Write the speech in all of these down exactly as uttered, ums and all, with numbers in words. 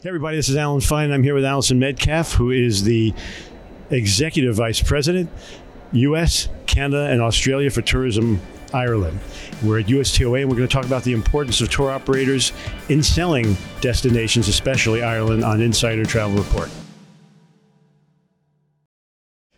Hey everybody, this is Alan Fine, and I'm here with Alison Metcalfe, who is the Executive Vice President, U S, Canada, and Australia for Tourism Ireland. We're at U S T O A, and we're going to talk about the importance of tour operators in selling destinations, especially Ireland, on Insider Travel Report.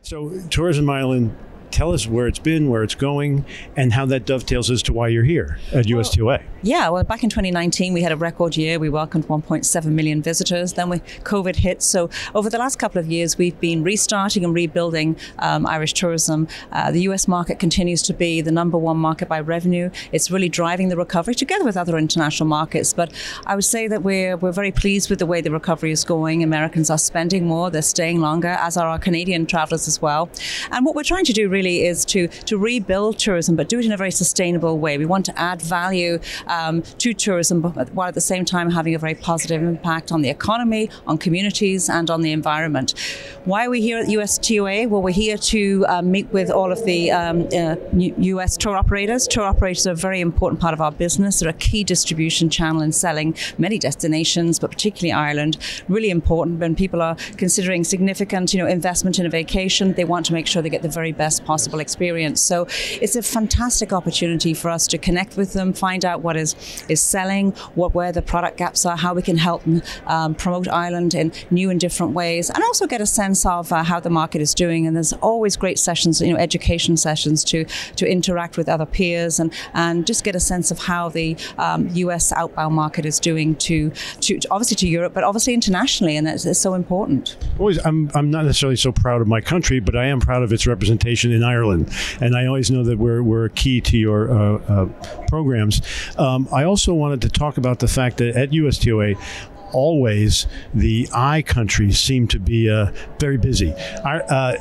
So, Tourism Ireland, tell us where it's been, where it's going, and how that dovetails as to why you're here at U S T O A. Yeah, well, back in twenty nineteen, we had a record year. We welcomed one point seven million visitors. Then we, COVID hit. So over the last couple of years, we've been restarting and rebuilding um, Irish tourism. Uh, the U S market continues to be the number one market by revenue. It's really driving the recovery together with other international markets. But I would say that we're, we're very pleased with the way the recovery is going. Americans are spending more. They're staying longer, as are our Canadian travelers as well. And what we're trying to do really Really is to, to rebuild tourism, but do it in a very sustainable way. We want to add value um, to tourism, while at the same time having a very positive impact on the economy, on communities, and on the environment. Why are we here at U S T O A? Well, we're here to uh, meet with all of the um, uh, U S tour operators. Tour operators are a very important part of our business. They're a key distribution channel in selling many destinations, but particularly Ireland. Really important when people are considering significant, you know, investment in a vacation. They want to make sure they get the very best possible experience. So it's a fantastic opportunity for us to connect with them, find out what is is selling, what where the product gaps are, how we can help them um, promote Ireland in new and different ways, and also get a sense of uh, how the market is doing. And there's always great sessions, you know, education sessions to to interact with other peers and and just get a sense of how the um, U S outbound market is doing to, to to obviously to Europe, but obviously internationally, and it's, it's so important. Always, I'm I'm not necessarily so proud of my country, but I am proud of its representation in in Ireland, and I always know that we're we're key to your uh, uh, programs. Um, I also wanted to talk about the fact that at U S T O A, always the I countries seem to be uh, very busy. Our, uh,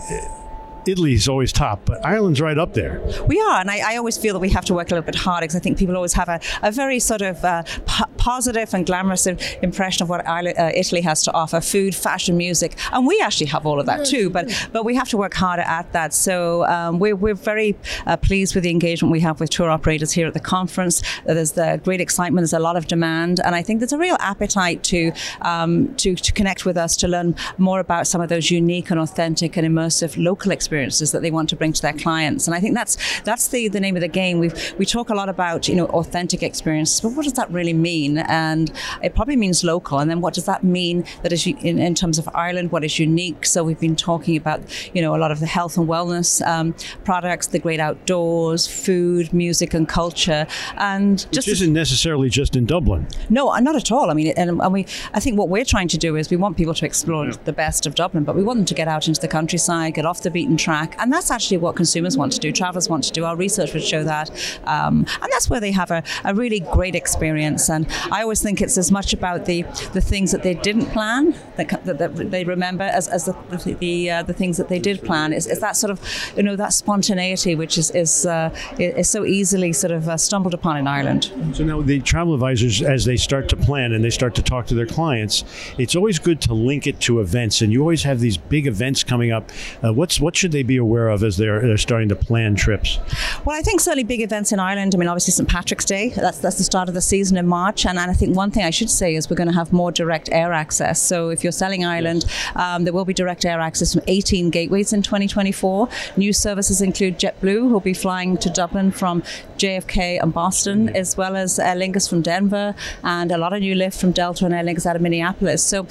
Italy's always top, but Ireland's right up there. We are, and I, I always feel that we have to work a little bit harder, because I think people always have a, a very sort of uh, p- positive and glamorous impression of what Ireland, uh, Italy has to offer: food, fashion, music, and we actually have all of that too. But but we have to work harder at that. So um, we're we're very uh, pleased with the engagement we have with tour operators here at the conference. There's the great excitement. There's a lot of demand, and I think there's a real appetite to um, to to connect with us, to learn more about some of those unique and authentic and immersive local experiences. experiences that they want to bring to their clients. And I think that's that's the, the name of the game. We we talk a lot about, you know, authentic experiences, but what does that really mean? And it probably means local. And then what does that mean that is in, in terms of Ireland, what is unique? So we've been talking about, you know, a lot of the health and wellness um, products, the great outdoors, food, music and culture. And just, which isn't necessarily just in Dublin. No, not at all. I mean, and, and we I think what we're trying to do is we want people to explore yeah. the best of Dublin, but we want them to get out into the countryside, get off the beaten track, and that's actually what consumers want to do, travelers want to do. Our research would show that, um, and that's where they have a, a really great experience. And I always think it's as much about the, the things that they didn't plan that, that, that they remember as, as the the, uh, the things that they did plan. It's, it's that sort of, you know, that spontaneity which is is, uh, is so easily sort of uh, stumbled upon in Ireland. So now the travel advisors, as they start to plan and they start to talk to their clients, it's always good to link it to events, and you always have these big events coming up. Uh, what's what should they be aware of as they're, they're starting to plan trips? Well, I think certainly big events in Ireland. I mean, obviously Saint Patrick's Day, that's that's the start of the season in March, and, and I think one thing I should say is we're going to have more direct air access. So if you're selling Ireland, um, there will be direct air access from eighteen gateways in twenty twenty-four. New services include JetBlue, who'll be flying to Dublin from J F K and Boston, as well as Aer Lingus from Denver, and a lot of new lift from Delta and Aer Lingus out of Minneapolis. So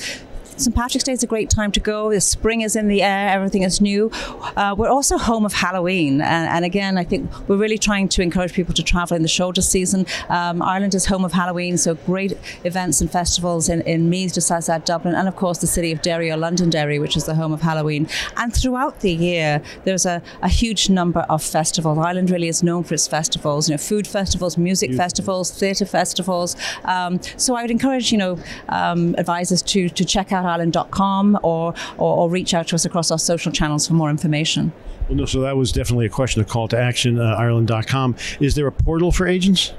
Saint Patrick's Day is a great time to go. The spring is in the air. Everything is new. Uh, we're also home of Halloween. And, and again, I think we're really trying to encourage people to travel in the shoulder season. Um, Ireland is home of Halloween, so great events and festivals in, in Meath, just outside Dublin, and of course the city of Derry, or Londonderry, which is the home of Halloween. And throughout the year, there's a, a huge number of festivals. Ireland really is known for its festivals, you know, food festivals, music Beautiful. festivals, theatre festivals. Um, so I would encourage, you know, um, advisors to, to check out Ireland dot com or, or or reach out to us across our social channels for more information. Well, no, so that was definitely a question, a call to action, uh, Ireland dot com. Is there a portal for agents?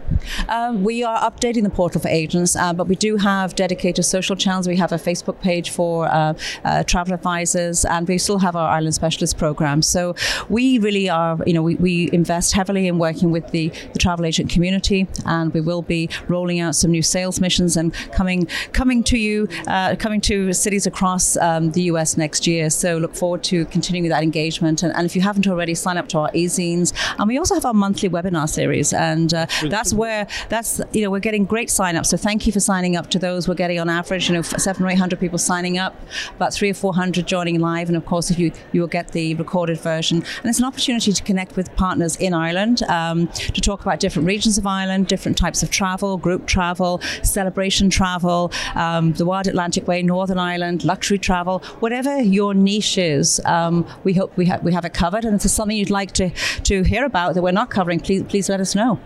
Um, we are updating the portal for agents, uh, but we do have dedicated social channels. We have a Facebook page for uh, uh, travel advisors, and we still have our Ireland Specialist program. So we really are, you know, we, we invest heavily in working with the, the travel agent community, and we will be rolling out some new sales missions and coming coming to you, uh, coming to cities across um, the U S next year. So look forward to continuing that engagement. And, and if you haven't already, sign up to our e-zines. And we also have our monthly webinar series, and uh, that's where that's you know we're getting great sign-ups. So thank you for signing up to those. We're getting on average, you know, seven or eight hundred people signing up, about three or four hundred joining live, and of course, if you you will get the recorded version. And it's an opportunity to connect with partners in Ireland, um, to talk about different regions of Ireland, different types of travel, group travel, celebration travel, um, the Wild Atlantic Way, Northern Ireland, luxury travel, whatever your niche is. Um, we hope we have we have it covered. And if there's something you'd like to to hear about that we're not covering, please please let us know.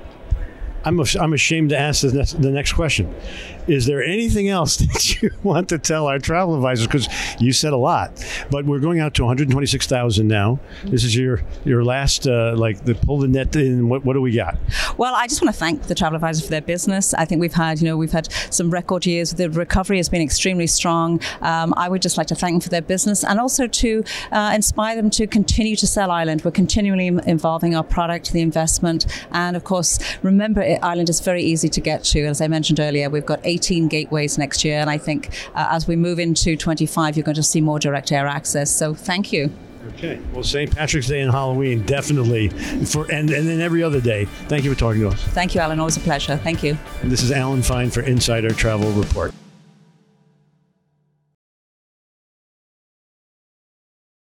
I'm I'm ashamed to ask the next, the next question. Is there anything else that you want to tell our travel advisors? Because you said a lot, but we're going out to one hundred twenty-six thousand now. This is your your last, uh, like, the pull the net in. What, what do we got? Well, I just want to thank the travel advisors for their business. I think we've had, you know, we've had some record years. The recovery has been extremely strong. Um, I would just like to thank them for their business, and also to uh, inspire them to continue to sell Ireland. We're continually involving our product, the investment, and of course, remember, Ireland is very easy to get to. As I mentioned earlier, we've got eighteen gateways next year, and I think uh, as we move into twenty-five, you're going to see more direct air access. So thank you. Okay. Well, Saint Patrick's Day and Halloween, definitely, for and, and then every other day. Thank you for talking to us. Thank you, Alan. Always a pleasure. Thank you. And this is Alan Fine for Insider Travel Report.